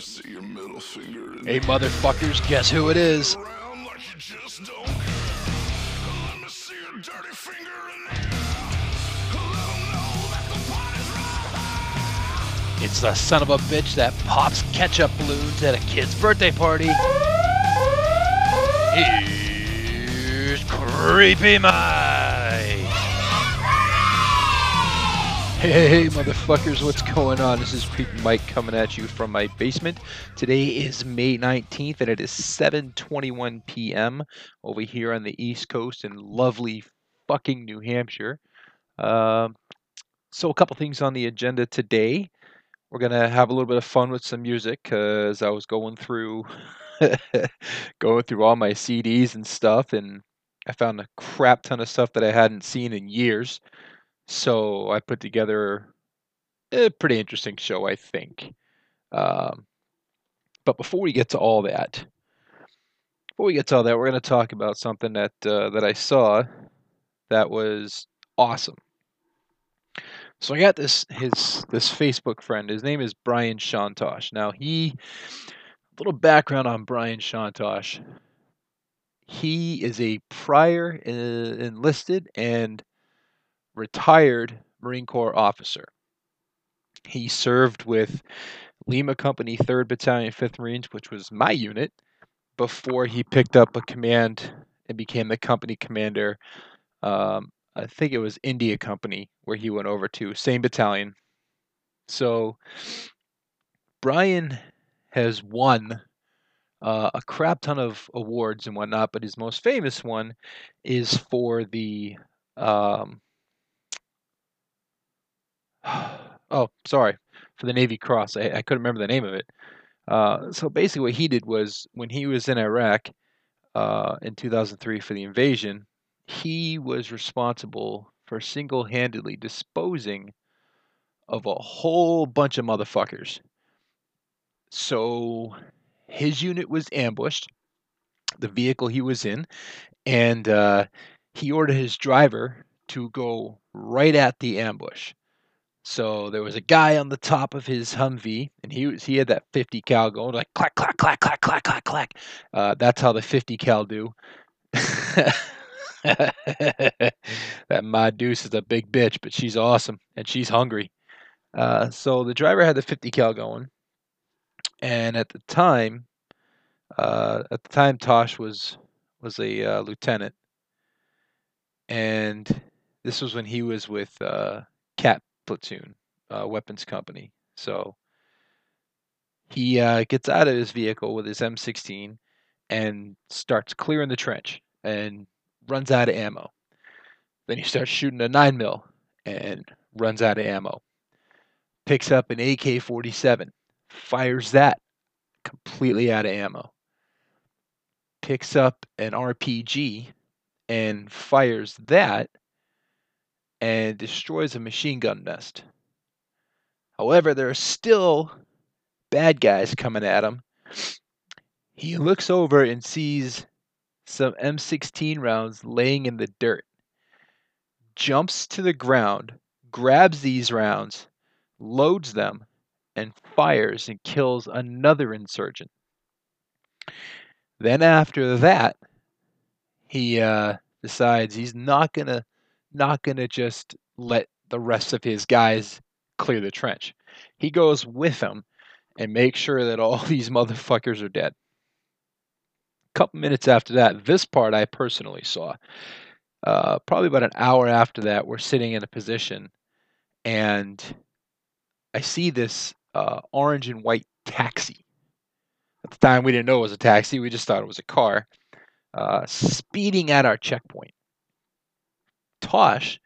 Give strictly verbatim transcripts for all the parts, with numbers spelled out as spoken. to see your middle finger. Hey, motherfuckers, guess who it is? It's the son of a bitch that pops ketchup balloons at a kid's birthday party. Here's Creepy Mike. Hey, motherfuckers, what's going on? This is Creepy Mike coming at you from my basement. Today is May nineteenth, and it is seven twenty-one p m over here on the East Coast in lovely fucking New Hampshire. Um, so a couple things on the agenda today. We're going to have a little bit of fun with some music because I was going through going through all my C Ds and stuff, and I found a crap ton of stuff that I hadn't seen in years. So I put together a pretty interesting show, I think. Um, but before we get to all that, before we get to all that, we're going to talk about something that uh, that I saw that was awesome. So I got this his this Facebook friend. His name is Brian Chontosh. Now he, a little background on Brian Chontosh. He is a prior enlisted and retired Marine Corps officer. He served with Lima Company, third Battalion, fifth Marines, which was my unit, before he picked up a command and became the company commander. Um, I think it was India Company where he went over to, same battalion. So Brian has won uh, a crap ton of awards and whatnot, but his most famous one is for the, um, oh, sorry, for the Navy Cross. I, I couldn't remember the name of it. Uh, so basically what he did was when he was in Iraq uh, in two thousand three for the invasion, he was responsible for single-handedly disposing of a whole bunch of motherfuckers. So his unit was ambushed, the vehicle he was in, and uh, he ordered his driver to go right at the ambush. So there was a guy on the top of his Humvee, and he was, he had that fifty cal going like clack, clack, clack, clack, clack, clack, clack. Uh, that's how the fifty cal do. That my deuce is a big bitch, but she's awesome and she's hungry. Uh, so the driver had the fifty cal going, and at the time, uh, at the time Tosh was was a uh, lieutenant, and this was when he was with uh, Cap Platoon, uh, Weapons Company. So he uh, gets out of his vehicle with his M sixteen and starts clearing the trench and runs out of ammo. Then he starts shooting a nine mil and runs out of ammo. Picks up an A K forty-seven, fires that, completely out of ammo. Picks up an R P G and fires that and destroys a machine gun nest. However, there are still bad guys coming at him. He looks over and sees some M sixteen rounds laying in the dirt, jumps to the ground, grabs these rounds, loads them, and fires and kills another insurgent. Then after that, he uh, decides he's not gonna not gonna just let the rest of his guys clear the trench. He goes with them and makes sure that all these motherfuckers are dead. Couple minutes after that, this part I personally saw. Uh, probably about an hour after that, we're sitting in a position, and I see this uh, orange and white taxi. At the time, we didn't know it was a taxi. We just thought it was a car. Uh, speeding at our checkpoint. Tosh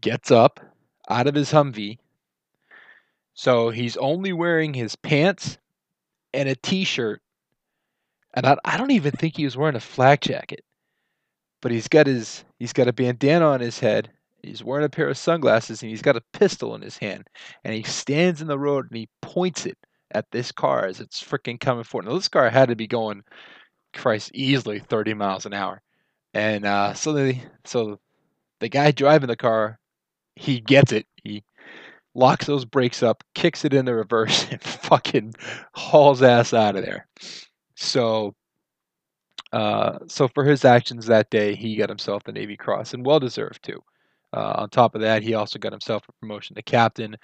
gets up out of his Humvee. So he's only wearing his pants and a t-shirt. And I, I don't even think he was wearing a flak jacket, but he's got his he's got a bandana on his head. He's wearing a pair of sunglasses, and he's got a pistol in his hand. And he stands in the road and he points it at this car as it's freaking coming forward. Now this car had to be going, Christ, easily thirty miles an hour. And uh, so the so the guy driving the car, he gets it. He locks those brakes up, kicks it in the reverse, and fucking hauls ass out of there. So, uh, so for his actions that day, he got himself the Navy Cross, and well deserved too. Uh, on top of that, he also got himself a promotion to captain,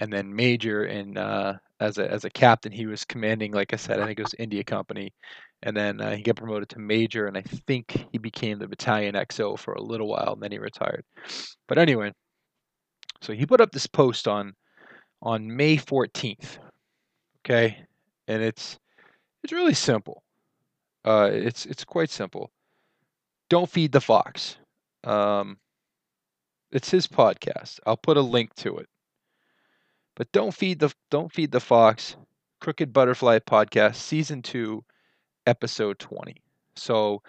and then major. And uh, as a as a captain, he was commanding, like I said, I think it was India Company, and then uh, he got promoted to major, and I think he became the battalion X O for a little while, and then he retired. But anyway, so he put up this post on on May fourteenth, okay, and it's it's really simple. Uh, it's it's quite simple. Don't feed the fox. Um, It's his podcast. I'll put a link to it. But don't feed the don't feed the fox. Crooked Butterfly podcast, season two, episode twenty. So,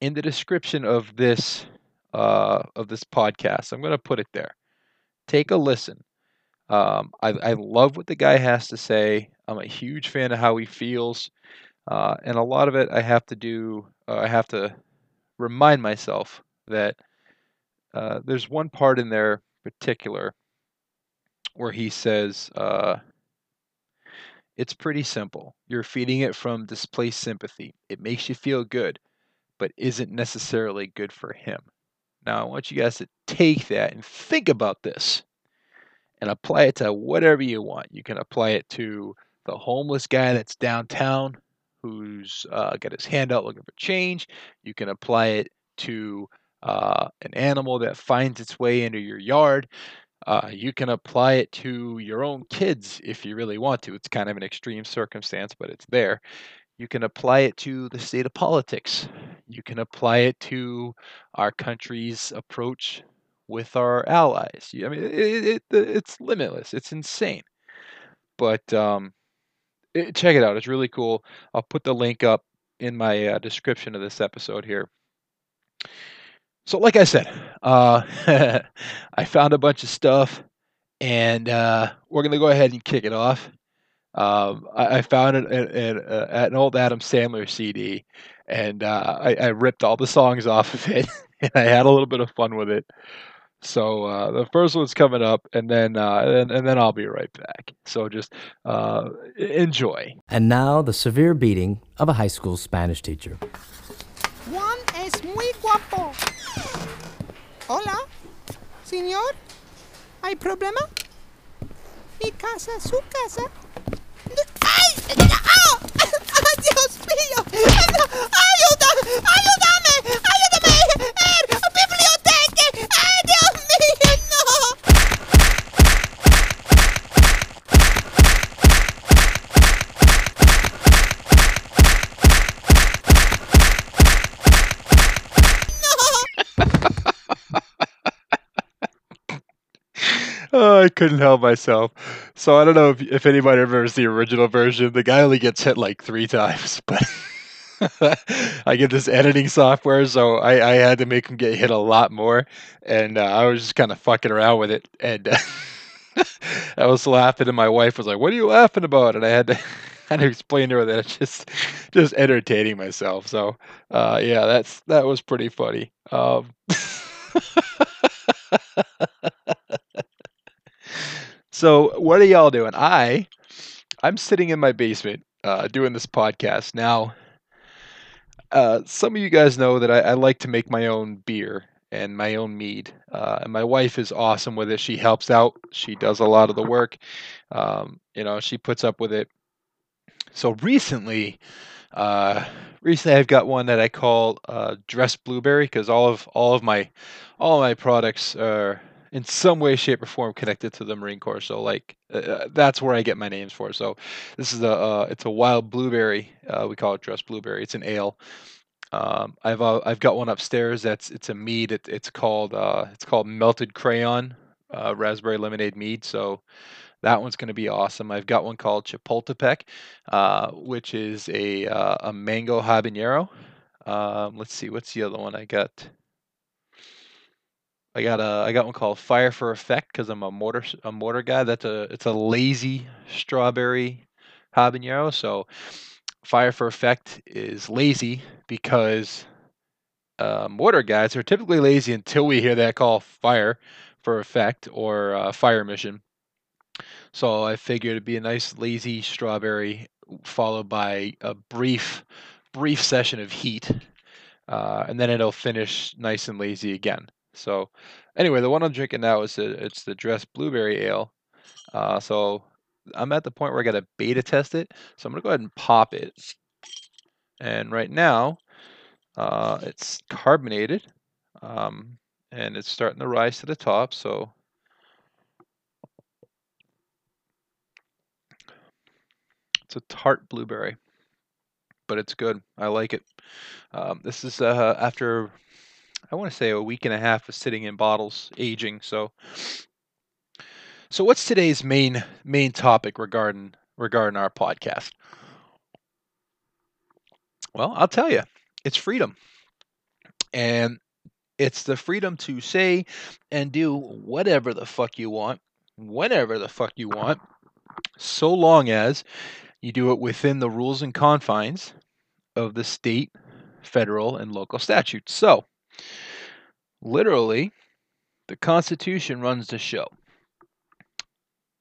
in the description of this uh, of this podcast, I'm going to put it there. Take a listen. Um, I, I love what the guy has to say. I'm a huge fan of how he feels, uh, and a lot of it I have to do. Uh, I have to remind myself that. Uh, there's one part in there particular where he says, uh, it's pretty simple. You're feeding it from displaced sympathy. It makes you feel good, but isn't necessarily good for him. Now, I want you guys to take that and think about this and apply it to whatever you want. You can apply it to the homeless guy that's downtown who's uh, got his hand out looking for change. You can apply it to Uh, an animal that finds its way into your yard. Uh, you can apply it to your own kids if you really want to. It's kind of an extreme circumstance, but it's there. You can apply it to the state of politics. You can apply it to our country's approach with our allies. I mean, it, it, it's limitless. It's insane. But um, it, check it out. It's really cool. I'll put the link up in my uh, description of this episode here. So like I said, uh, I found a bunch of stuff, and uh, we're going to go ahead and kick it off. Um, I, I found it at, at, at an old Adam Sandler C D, and uh, I, I ripped all the songs off of it, and I had a little bit of fun with it. So uh, the first one's coming up, and then uh, and, and then I'll be right back. So just uh, enjoy. And now the severe beating of a high school Spanish teacher. Juan es muy guapo. Hola, señor. ¿Hay problema? Mi casa, su casa. ¡Ay! ¡Oh! ¡Oh, Dios mío! ¡Ayuda! ¡Ayúdame! ¡Ayúdame! ¡Er! ¡Biblioteca! ¡Ay, Dios mío! Oh, I couldn't help myself. So I don't know if, if anybody remembers the original version. The guy only gets hit like three times, but I get this editing software, so I, I had to make him get hit a lot more, and uh, I was just kind of fucking around with it, and uh, I was laughing, and my wife was like, "What are you laughing about?" And I had to kind of explain to her that it's just just entertaining myself. So uh, yeah, that's that was pretty funny. Um, So what are y'all doing? I, I'm sitting in my basement uh, doing this podcast. Now, uh, some of you guys know that I, I like to make my own beer and my own mead. Uh, and my wife is awesome with it. She helps out. She does a lot of the work. Um, you know, she puts up with it. So recently, uh, recently I've got one that I call uh, Dressed Blueberry, because all of all of my all of my products are in some way, shape, or form connected to the Marine Corps. So, like, uh, that's where I get my names for. So, this is a, uh, it's a wild blueberry. Uh, we call it Dressed Blueberry. It's an ale. Um, I've, uh, I've got one upstairs. That's, it's a mead. It, it's called, uh, it's called Melted Crayon, uh, Raspberry Lemonade Mead. So, that one's going to be awesome. I've got one called Chipultepec, uh, which is a, uh, a mango habanero. Um, let's see, what's the other one I got? I got a I got one called Fire for Effect, because I'm a mortar a mortar guy. That's a it's a lazy strawberry habanero. So Fire for Effect is lazy because uh, mortar guys are typically lazy until we hear that call, Fire for Effect, or uh, Fire Mission. So I figured it'd be a nice lazy strawberry followed by a brief, brief session of heat. Uh, and then it'll finish nice and lazy again. So anyway, the one I'm drinking now is the, it's the Dressed Blueberry Ale. Uh, so I'm at the point where I got to beta test it. So I'm going to go ahead and pop it. And right now uh, it's carbonated um, and it's starting to rise to the top. So it's a tart blueberry, but it's good. I like it. Um, this is uh, after, I want to say, a week and a half of sitting in bottles, aging. So, so what's today's main main topic regarding regarding our podcast? Well, I'll tell you, it's freedom, and it's the freedom to say and do whatever the fuck you want, whenever the fuck you want, so long as you do it within the rules and confines of the state, federal, and local statutes. So, literally, the Constitution runs the show.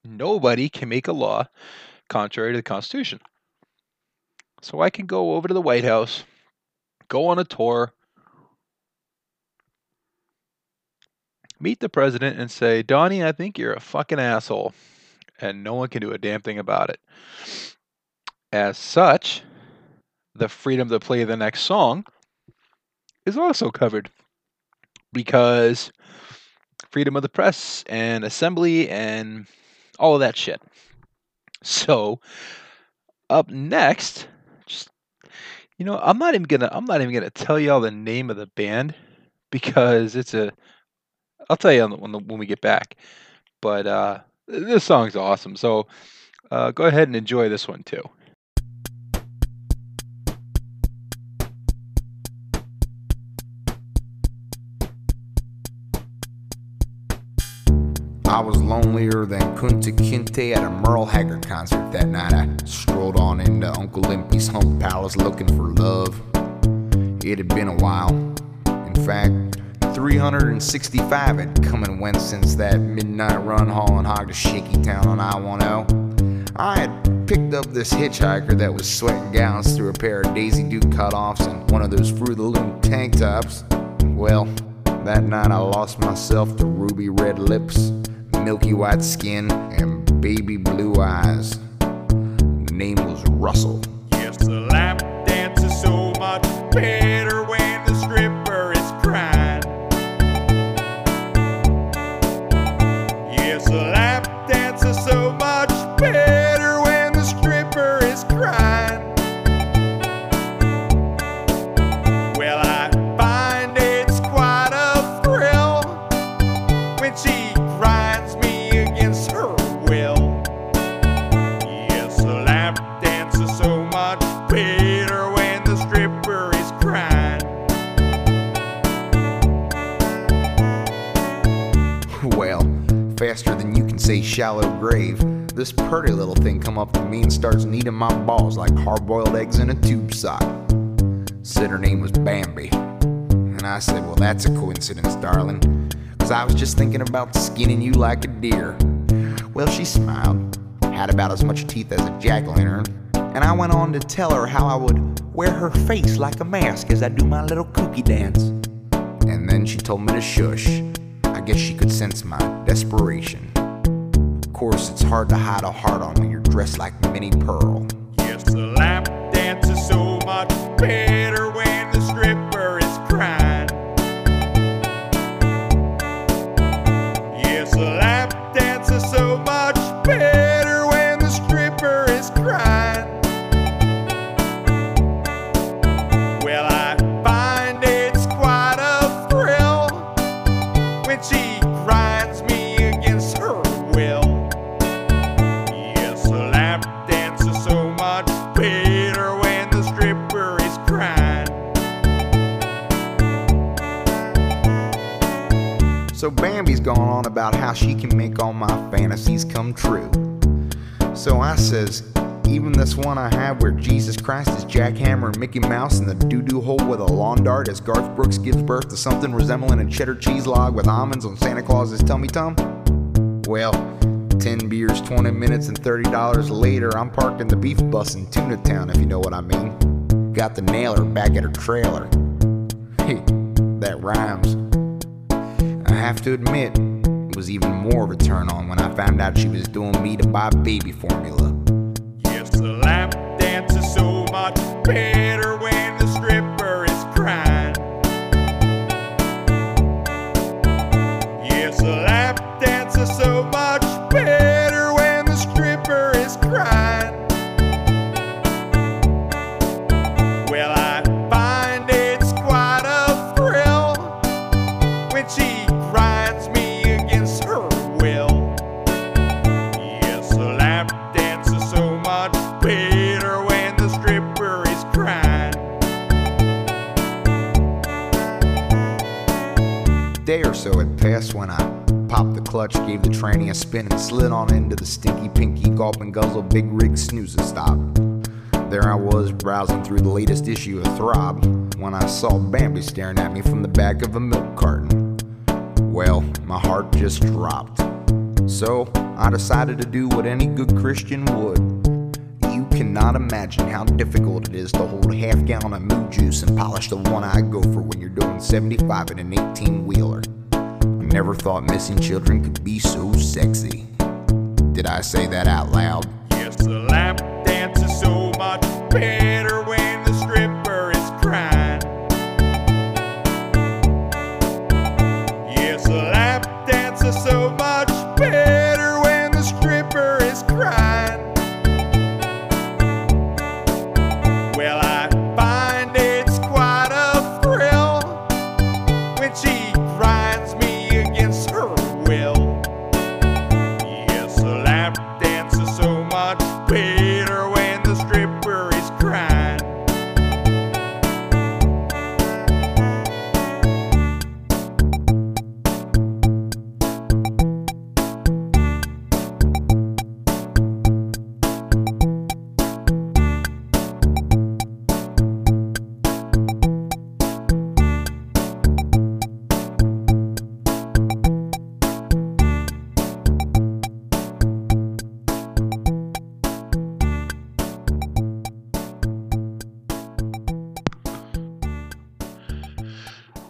Nobody can make a law contrary to the Constitution. So I can go over to the White House, go on a tour, meet the president and say, "Donnie, I think you're a fucking asshole," and no one can do a damn thing about it. As such, the freedom to play the next song is also covered, because freedom of the press and assembly and all of that shit. So up next, just, you know, I'm not even gonna I'm not even gonna tell y'all the name of the band, because it's a I'll tell you when when we get back. But uh, this song's awesome, so uh, go ahead and enjoy this one too. I was lonelier than Kunta Kinte at a Merle Haggard concert that night. I strolled on into Uncle Limpy's Hump Palace looking for love. It had been a while. In fact, three hundred sixty-five had come and went since that midnight run hauling hog to Shaky Town on I ten. I had picked up this hitchhiker that was sweating gallons through a pair of Daisy Duke cutoffs and one of those Fruit of the Loom tank tops. Well, that night I lost myself to ruby red lips, milky white skin, and baby blue eyes. The name was Russell. Yes, the lap dance is so much better when the stripper is crying. Yes, the lap dance is so much better when the stripper is crying. Well, I find it's quite a thrill when she faster than you can say shallow grave. This purty little thing come up to me and starts kneading my balls like hard-boiled eggs in a tube sock. Said her name was Bambi. And I said, "Well, that's a coincidence, darling, because I was just thinking about skinning you like a deer." Well, she smiled, had about as much teeth as a jack-o'-lantern, and I went on to tell her how I would wear her face like a mask as I do my little kooky dance. And then she told me to shush. I guess she could sense my desperation. Of course, it's hard to hide a heart on when you're dressed like Minnie Pearl. Yes, the lap dance is so much better when the stripper is crying. Yes, the lap dance is so much better when the stripper is crying. Well, I find it's quite a thrill when she So Bambi's going on about how she can make all my fantasies come true. So I says, "Even this one I have where Jesus Christ is jackhammering Mickey Mouse in the doo-doo hole with a lawn dart as Garth Brooks gives birth to something resembling a cheddar cheese log with almonds on Santa Claus's tummy-tum?" Well, ten beers, twenty minutes, and thirty dollars later, I'm parked in the beef bus in Tuna Town, if you know what I mean. Got the nailer back at her trailer. Hey, that rhymes. I have to admit, it was even more of a turn on when I found out she was doing me to buy baby formula. Yes, the lap dance is so much better when the stripper is crying. Yes, the lap dance is so much better when the stripper is crying. Well, I find it's quite a thrill when she grinds me against her will. Yes, the lap dance is so much better when the stripper is crying. A day or so had passed when I popped the clutch, gave the tranny a spin, and slid on into the stinky pinky gulp and guzzle big rig snoozer stop. There I was, browsing through the latest issue of Throb, when I saw Bambi staring at me from the back of a milk carton. Well, my heart just dropped. So I decided to do what any good Christian would. You cannot imagine how difficult it is to hold a half gallon of moo juice and polish the one-eyed gopher when you're doing seventy-five in an eighteen-wheeler. I never thought missing children could be so sexy. Did I say that out loud? Yes, the lap dance is so much better when the stripper is crying. Yes, the lap dance is so much better when the stripper is crying. Well, I find it's quite a thrill when she grinds me against her will. Yes, the lap dance is so much better when the stripper is crying.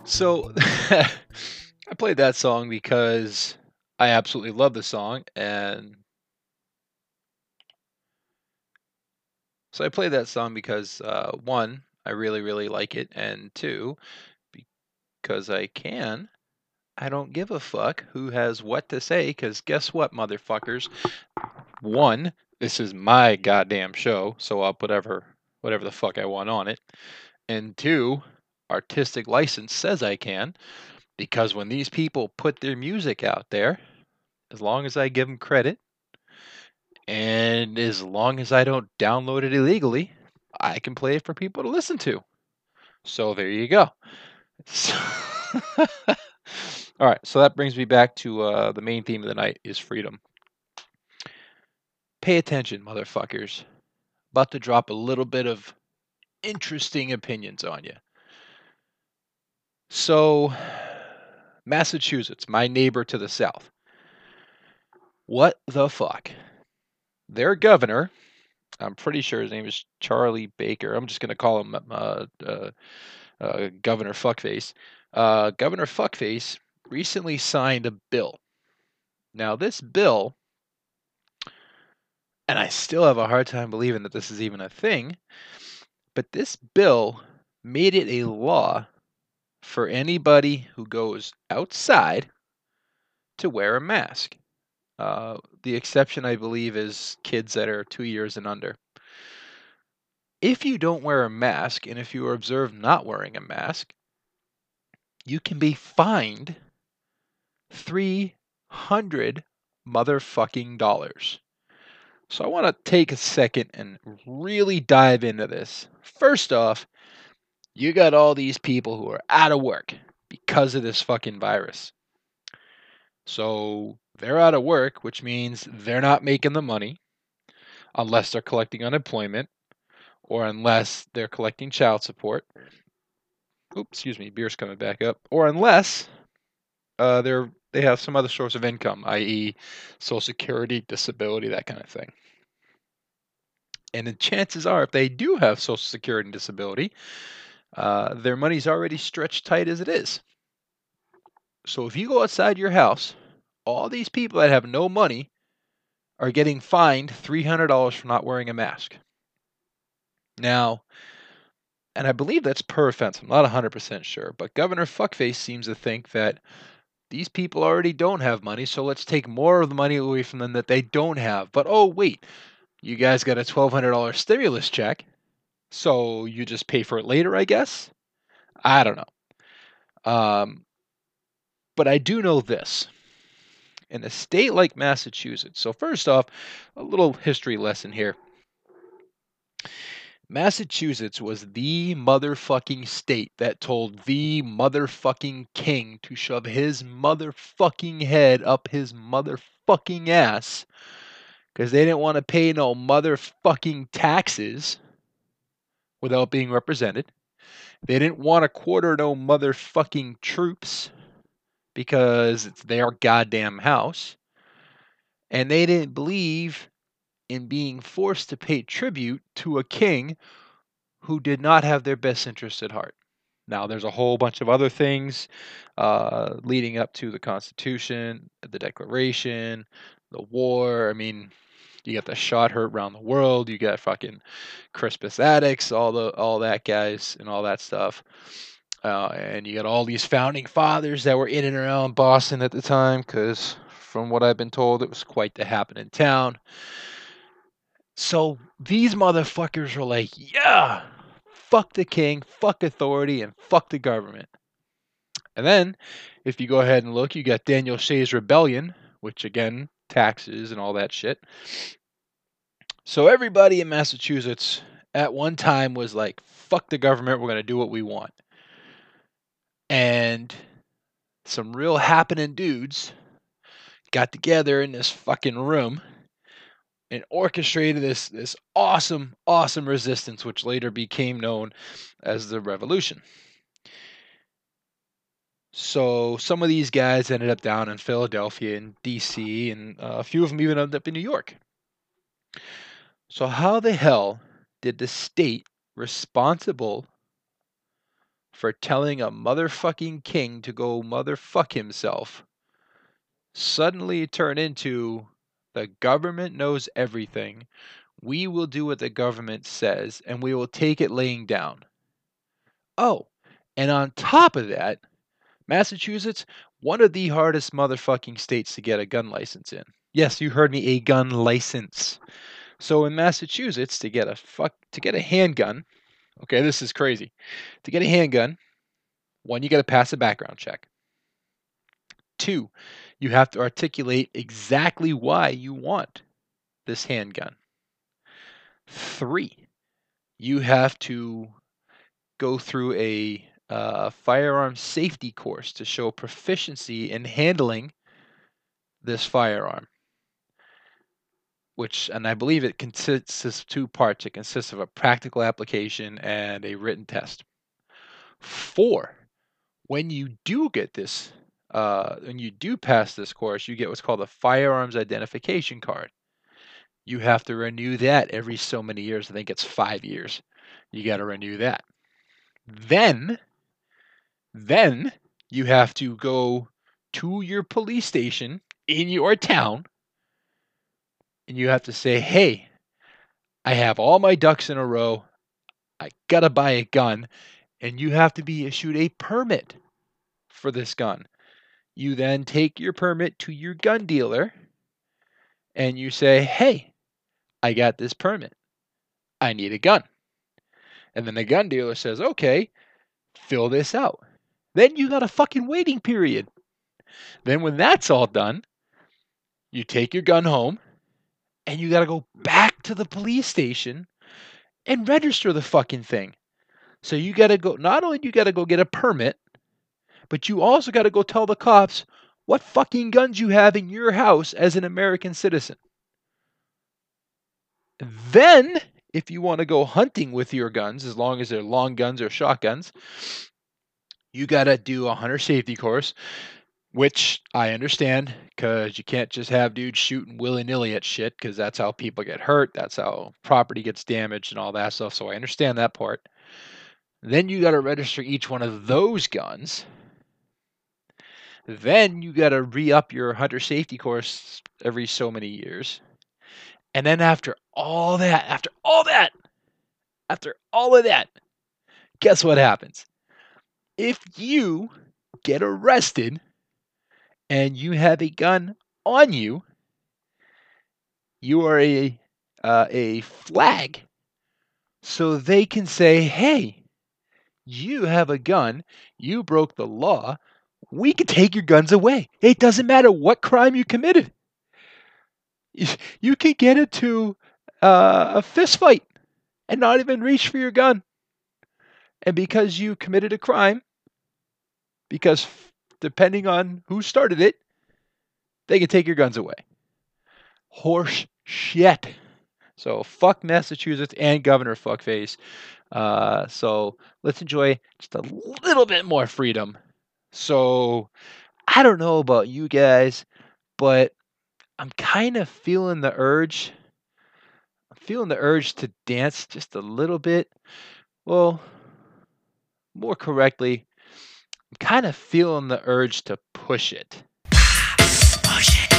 So I played that song because I absolutely love the song, and so I played that song because uh, one, I really, really like it, and two, because I can. I don't give a fuck who has what to say, because guess what, motherfuckers? One, this is my goddamn show, so I'll put whatever, whatever the fuck I want on it, and two, artistic license says I can, because when these people put their music out there, as long as I give them credit and as long as I don't download it illegally, I can play it for people to listen to. So there you go. So all right, so that brings me back to uh, the main theme of the night is freedom. Pay attention, motherfuckers. About to drop a little bit of interesting opinions on you. So, Massachusetts, my neighbor to the south. What the fuck? Their governor, I'm pretty sure his name is Charlie Baker. I'm just going to call him uh, uh, uh, Governor Fuckface. Uh, Governor Fuckface recently signed a bill. Now, this bill, and I still have a hard time believing that this is even a thing, but this bill made it a law for anybody who goes outside to wear a mask. Uh, the exception, I believe, is kids that are two years and under. If you don't wear a mask, and if you are observed not wearing a mask, you can be fined three hundred motherfucking dollars. So I want to take a second and really dive into this. First off, you got all these people who are out of work because of this fucking virus. So they're out of work, which means they're not making the money unless they're collecting unemployment or unless they're collecting child support. Oops, excuse me, beer's coming back up. Or unless uh, they're they have some other source of income, that is, Social Security, disability, that kind of thing. And the chances are, if they do have Social Security and disability, uh, their money's already stretched tight as it is. So if you go outside your house, all these people that have no money are getting fined three hundred dollars for not wearing a mask. Now, and I believe that's per offense. I'm not one hundred percent sure. But Governor Fuckface seems to think that these people already don't have money, so let's take more of the money away from them that they don't have. But, oh, wait, you guys got a twelve hundred dollars stimulus check, so you just pay for it later, I guess? I don't know. Um, but I do know this. In a state like Massachusetts, so first off, a little history lesson here. Massachusetts was the motherfucking state that told the motherfucking king to shove his motherfucking head up his motherfucking ass because they didn't want to pay no motherfucking taxes without being represented. They didn't want to quarter no motherfucking troops because it's their goddamn house. And they didn't believe in being forced to pay tribute to a king who did not have their best interests at heart. Now, there's a whole bunch of other things uh, leading up to the Constitution, the Declaration, the war. I mean, you got the shot heard around the world. You got fucking Crispus Attucks, all the all that guys and all that stuff. Uh, and you got all these founding fathers that were in and around Boston at the time, because from what I've been told, it was quite the happening town. So these motherfuckers were like, yeah, fuck the king, fuck authority, and fuck the government. And then, if you go ahead and look, you got Daniel Shay's Rebellion, which again, taxes and all that shit. So everybody in Massachusetts at one time was like, fuck the government, we're going to do what we want. And some real happening dudes got together in this fucking room and orchestrated this this awesome, awesome resistance, which later became known as the Revolution. So some of these guys ended up down in Philadelphia and D C, and uh, a few of them even ended up in New York. So how the hell did the state responsible for telling a motherfucking king to go motherfuck himself suddenly turn into the government knows everything, we will do what the government says, and we will take it laying down? Oh, and on top of that, Massachusetts, one of the hardest motherfucking states to get a gun license in. Yes, you heard me, a gun license. So in Massachusetts, to get a fuck to get a handgun, okay, this is crazy. To get a handgun, one, you got to pass a background check. Two, you have to articulate exactly why you want this handgun. Three, you have to go through a uh, firearm safety course to show proficiency in handling this firearm. Which, and I believe it consists of two parts. It consists of a practical application and a written test. Four, when you do get this, uh, when you do pass this course, you get what's called a firearms identification card. You have to renew that every so many years. I think it's five years. You got to renew that. Then, then you have to go to your police station in your town. And you have to say, hey, I have all my ducks in a row. I got to buy a gun. And you have to be issued a permit for this gun. You then take your permit to your gun dealer. And you say, hey, I got this permit. I need a gun. And then the gun dealer says, okay, fill this out. Then you got a fucking waiting period. Then when that's all done, you take your gun home. And you got to go back to the police station and register the fucking thing. So you got to go, not only you got to go get a permit, but you also got to go tell the cops what fucking guns you have in your house as an American citizen. Then, if you want to go hunting with your guns, as long as they're long guns or shotguns, you got to do a hunter safety course. Which I understand, because you can't just have dudes shooting willy-nilly at shit, because that's how people get hurt, that's how property gets damaged and all that stuff, so I understand that part. Then you got to register each one of those guns. Then you got to re-up your hunter safety course every so many years. And then after all that, after all that, after all of that, guess what happens? If you get arrested and you have a gun on you, you are a uh, a flag. So they can say, hey, you have a gun, you broke the law, we can take your guns away. It doesn't matter what crime you committed. You can get into uh, a fist fight and not even reach for your gun. And because you committed a crime, because depending on who started it, they can take your guns away. Horse shit. So fuck Massachusetts and Governor Fuckface. Uh, so let's enjoy just a little bit more freedom. So I don't know about you guys, but I'm kind of feeling the urge. I'm feeling the urge to dance just a little bit. Well, more correctly, I'm kind of feeling the urge to push it. Push it. Push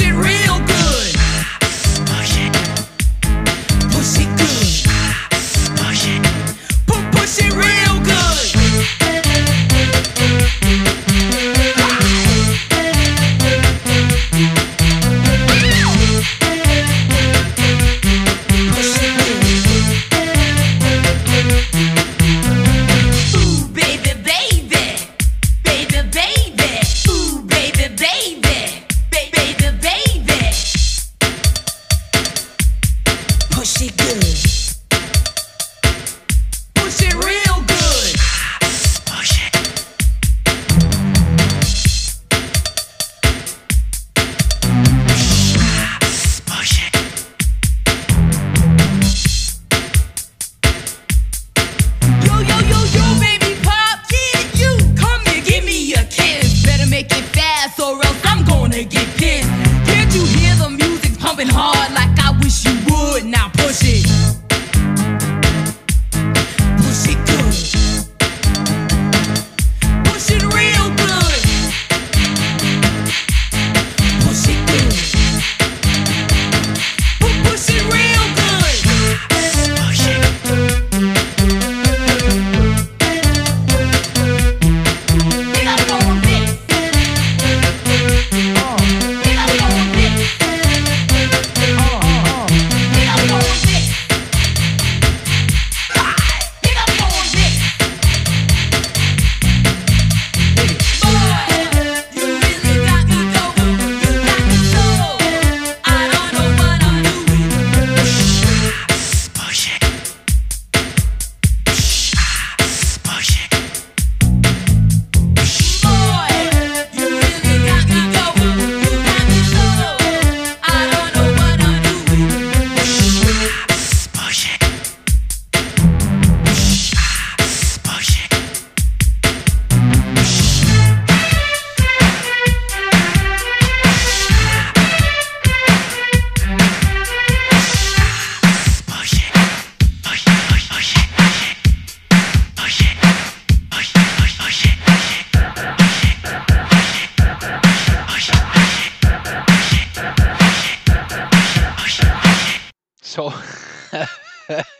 it real good.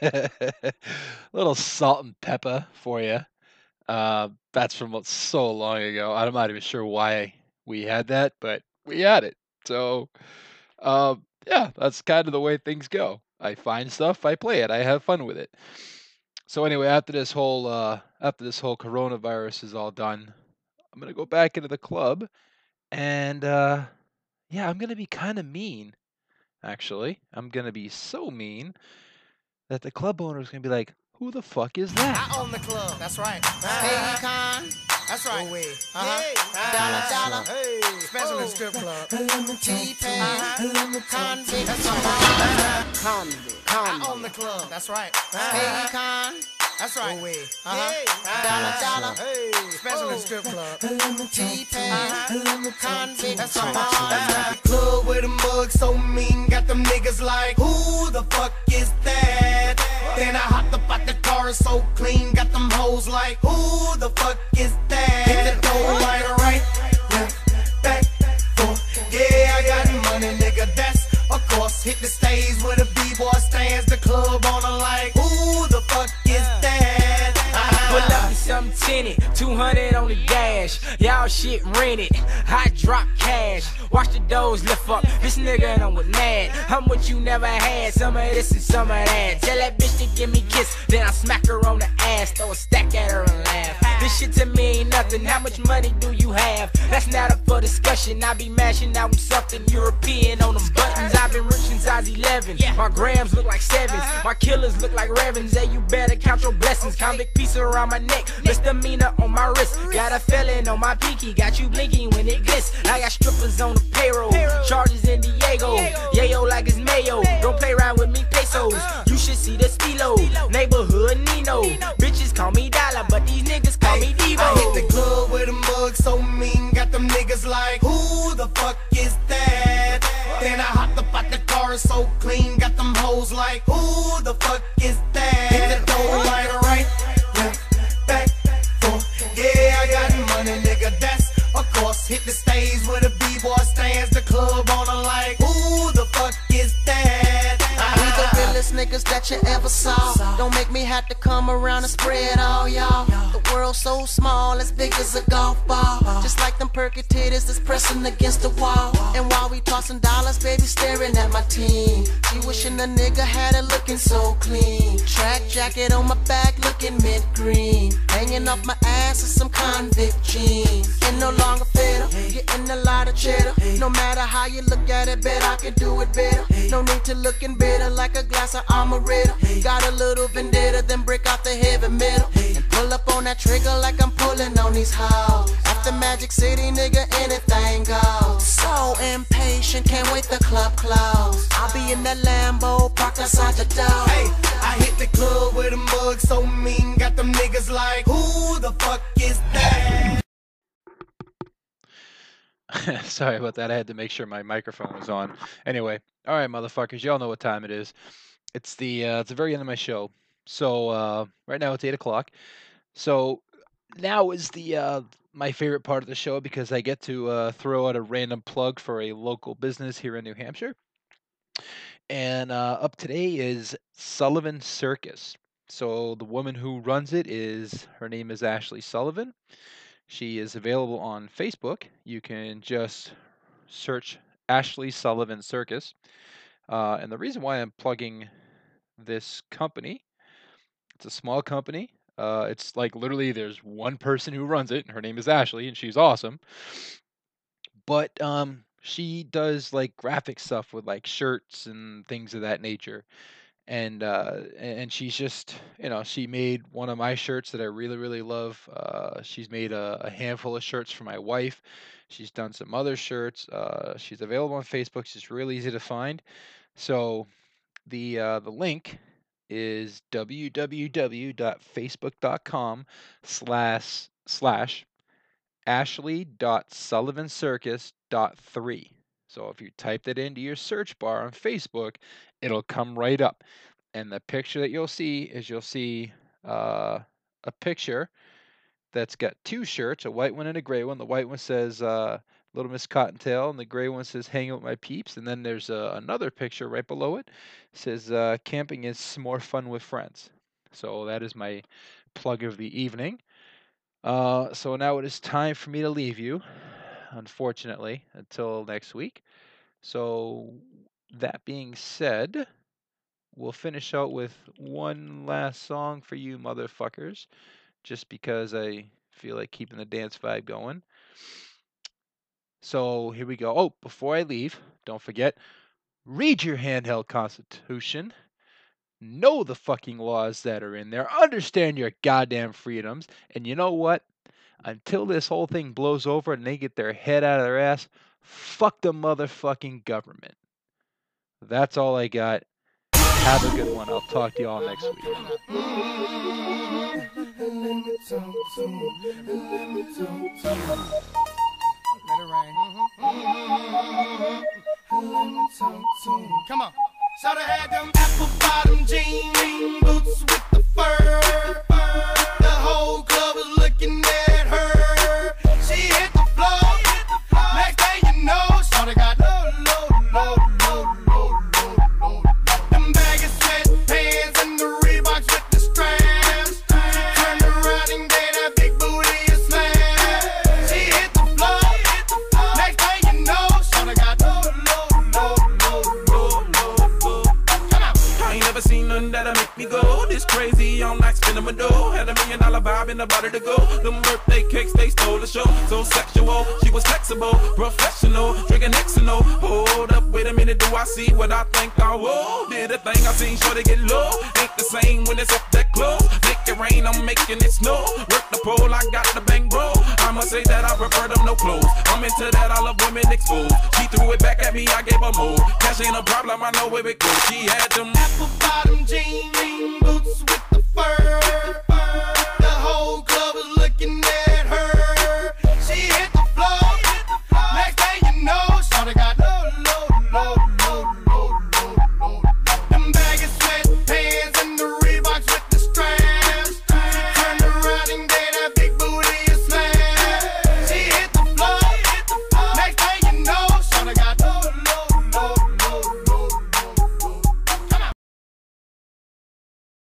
A little Salt-N-Pepa for you. Uh, that's from so long ago. I'm not even sure why we had that, but we had it. So, uh, yeah, that's kind of the way things go. I find stuff, I play it, I have fun with it. So anyway, after this whole uh, after this whole coronavirus is all done, I'm gonna go back into the club, and uh, yeah, I'm gonna be kind of mean. Actually, I'm gonna be so mean that the club owner is gonna be like, "Who the fuck is that?" I own the club. That's right. Hey, con. That's right. Away. Uh-huh. Dollar, dollar. Hey. Special in strip club. T-Pain. Convict. That's right. Convict. I own the club. That's right. Hey, con. That's right. Away. Uh-huh. Dollar, dollar. Hey. Special in strip club. T-Pain. Convict. That's right. Club with a mug so mean, got them niggas like, "Who the fuck is that?" Then I hopped up out the car, so clean, got them hoes like, "Who the fuck is that?" Hit the door right, right, left, back, forth. Yeah, I got money, nigga, that's of course. Hit the stage where the b-boy stands, the club owner like, "Who the fuck is that?" I pull up with something tinted, two hundred on the dash. Y'all shit rented, I drop cash. Watch the doors lift up, this nigga done with mad. I'm what you never had, some of this and some of that. Tell that bitch to give me kiss, then I smack her on the ass. Throw a stack at her and laugh. This shit to me ain't nothing, how much money do you have? That's not up for discussion, I be mashing out something European on them buttons. I've been rich since I was eleven, my grams look like sevens. My killers look like ravens, hey, you better count your blessings. Convict piece around my neck, misdemeanor on my wrist. Got a felon on my pinky, got you blinking when it glitz. I got strippers on the payroll, charges in Diego, yayo like it's mayo, don't play around with me pesos, you should see the stilo, neighborhood Nino, bitches call me Dollar, but these niggas call me Devo. I hit the club with a mug so mean, got them niggas like, "Who the fuck is that?" Then I hopped up out the car so clean, got them hoes like, "Who the fuck is that?" Hit the door right, right, left, back, forth. Yeah, I got money, nigga, that's of course. Hit the stage where the b-boy stands, the club owner like, "Who the fuck is that?" We the realest niggas that you ever saw. Don't make me have to come around and spread all y'all. The world's so small, as big as a golf ball. Just like them perky titties that's pressing against the wall. And while we tossing dollars, baby staring at my team. She wishing the nigga had it looking so clean. Track jacket on my back looking mid-green. Hanging off my ass is some convict jeans. And no longer fiddle, getting a lot of cheddar. No matter how you look at it, bet I can do it better. No need to looking bitter like a glass of amaretto. Got a little vendetta, then break out the heavy metal. And pull up on that trigger like I'm pulling on these hoes. After Magic City, nigga, anything goes. So impatient, can't wait the club close. I'll be in that Lambo, parked outside your door. Hey, I hit the club with a mug so mean, got them niggas like, "Who the fuck is that?" Sorry about that. I had to make sure my microphone was on. Anyway, all right, motherfuckers, y'all know what time it is. It's the uh, it's the very end of my show. So uh, right now it's eight o'clock. So now is the uh, my favorite part of the show because I get to uh, throw out a random plug for a local business here in New Hampshire. And uh, up today is Sullivan Circus. So the woman who runs it is her name is Ashley Sullivan. She is available on Facebook. You can just search Ashley Sullivan Circus. Uh, and the reason why I'm plugging this company, it's a small company. Uh, it's like literally there's one person who runs it, and her name is Ashley, and she's awesome. But um, she does like graphic stuff with like shirts and things of that nature. And uh, and she's just, you know, she made one of my shirts that I really, really love. Uh, she's made a, a handful of shirts for my wife. She's done some other shirts. Uh, she's available on Facebook. She's really easy to find. So the uh, the link is www.facebook.com slash slash ashley.sullivancircus.3. So if you type that into your search bar on Facebook, it'll come right up. And the picture that you'll see is you'll see uh, a picture that's got two shirts, a white one and a gray one. The white one says uh, Little Miss Cottontail, and the gray one says, hang out with my peeps. And then there's uh, another picture right below it. It says, uh, camping is more fun with friends. So that is my plug of the evening. Uh, so now it is time for me to leave you, unfortunately, until next week. So that being said, we'll finish out with one last song for you motherfuckers, just because I feel like keeping the dance vibe going. So here we go. Oh, before I leave, don't forget, read your handheld constitution. Know the fucking laws that are in there. Understand your goddamn freedoms. And you know what? Until this whole thing blows over and they get their head out of their ass, fuck the motherfucking government. That's all I got. Have a good one. I'll talk to you all next week. Mm-hmm. Come on. So they had them apple bottom jean boots with the fur. The whole club was looking at her. She hit the floor. Next thing you know, so they got low, low, low, low, low, low, low. Them baggy sweat pants and the Reeboks with the straps. Turned around and gave that big booty a slap. She hit the floor. That'll make me go this crazy on like spinning my dough. Had a million dollar vibe in the body to go. Them birthday cakes, they stole the show. So sexual, she was flexible, professional, drinking Xanol. Hold up, wait a minute, do I see what I think I will? Did a thing I seen, sure they get low. Ain't the same when it's up that close. Make it rain, I'm making it snow. Work the pole, I got the bankroll. I'ma say that I prefer them no clothes. I'm into that, I love women exposed. She threw it back at me, I gave her more. Cash ain't a problem, I know where it goes. She had them apple bottom jean boots with the fur. The whole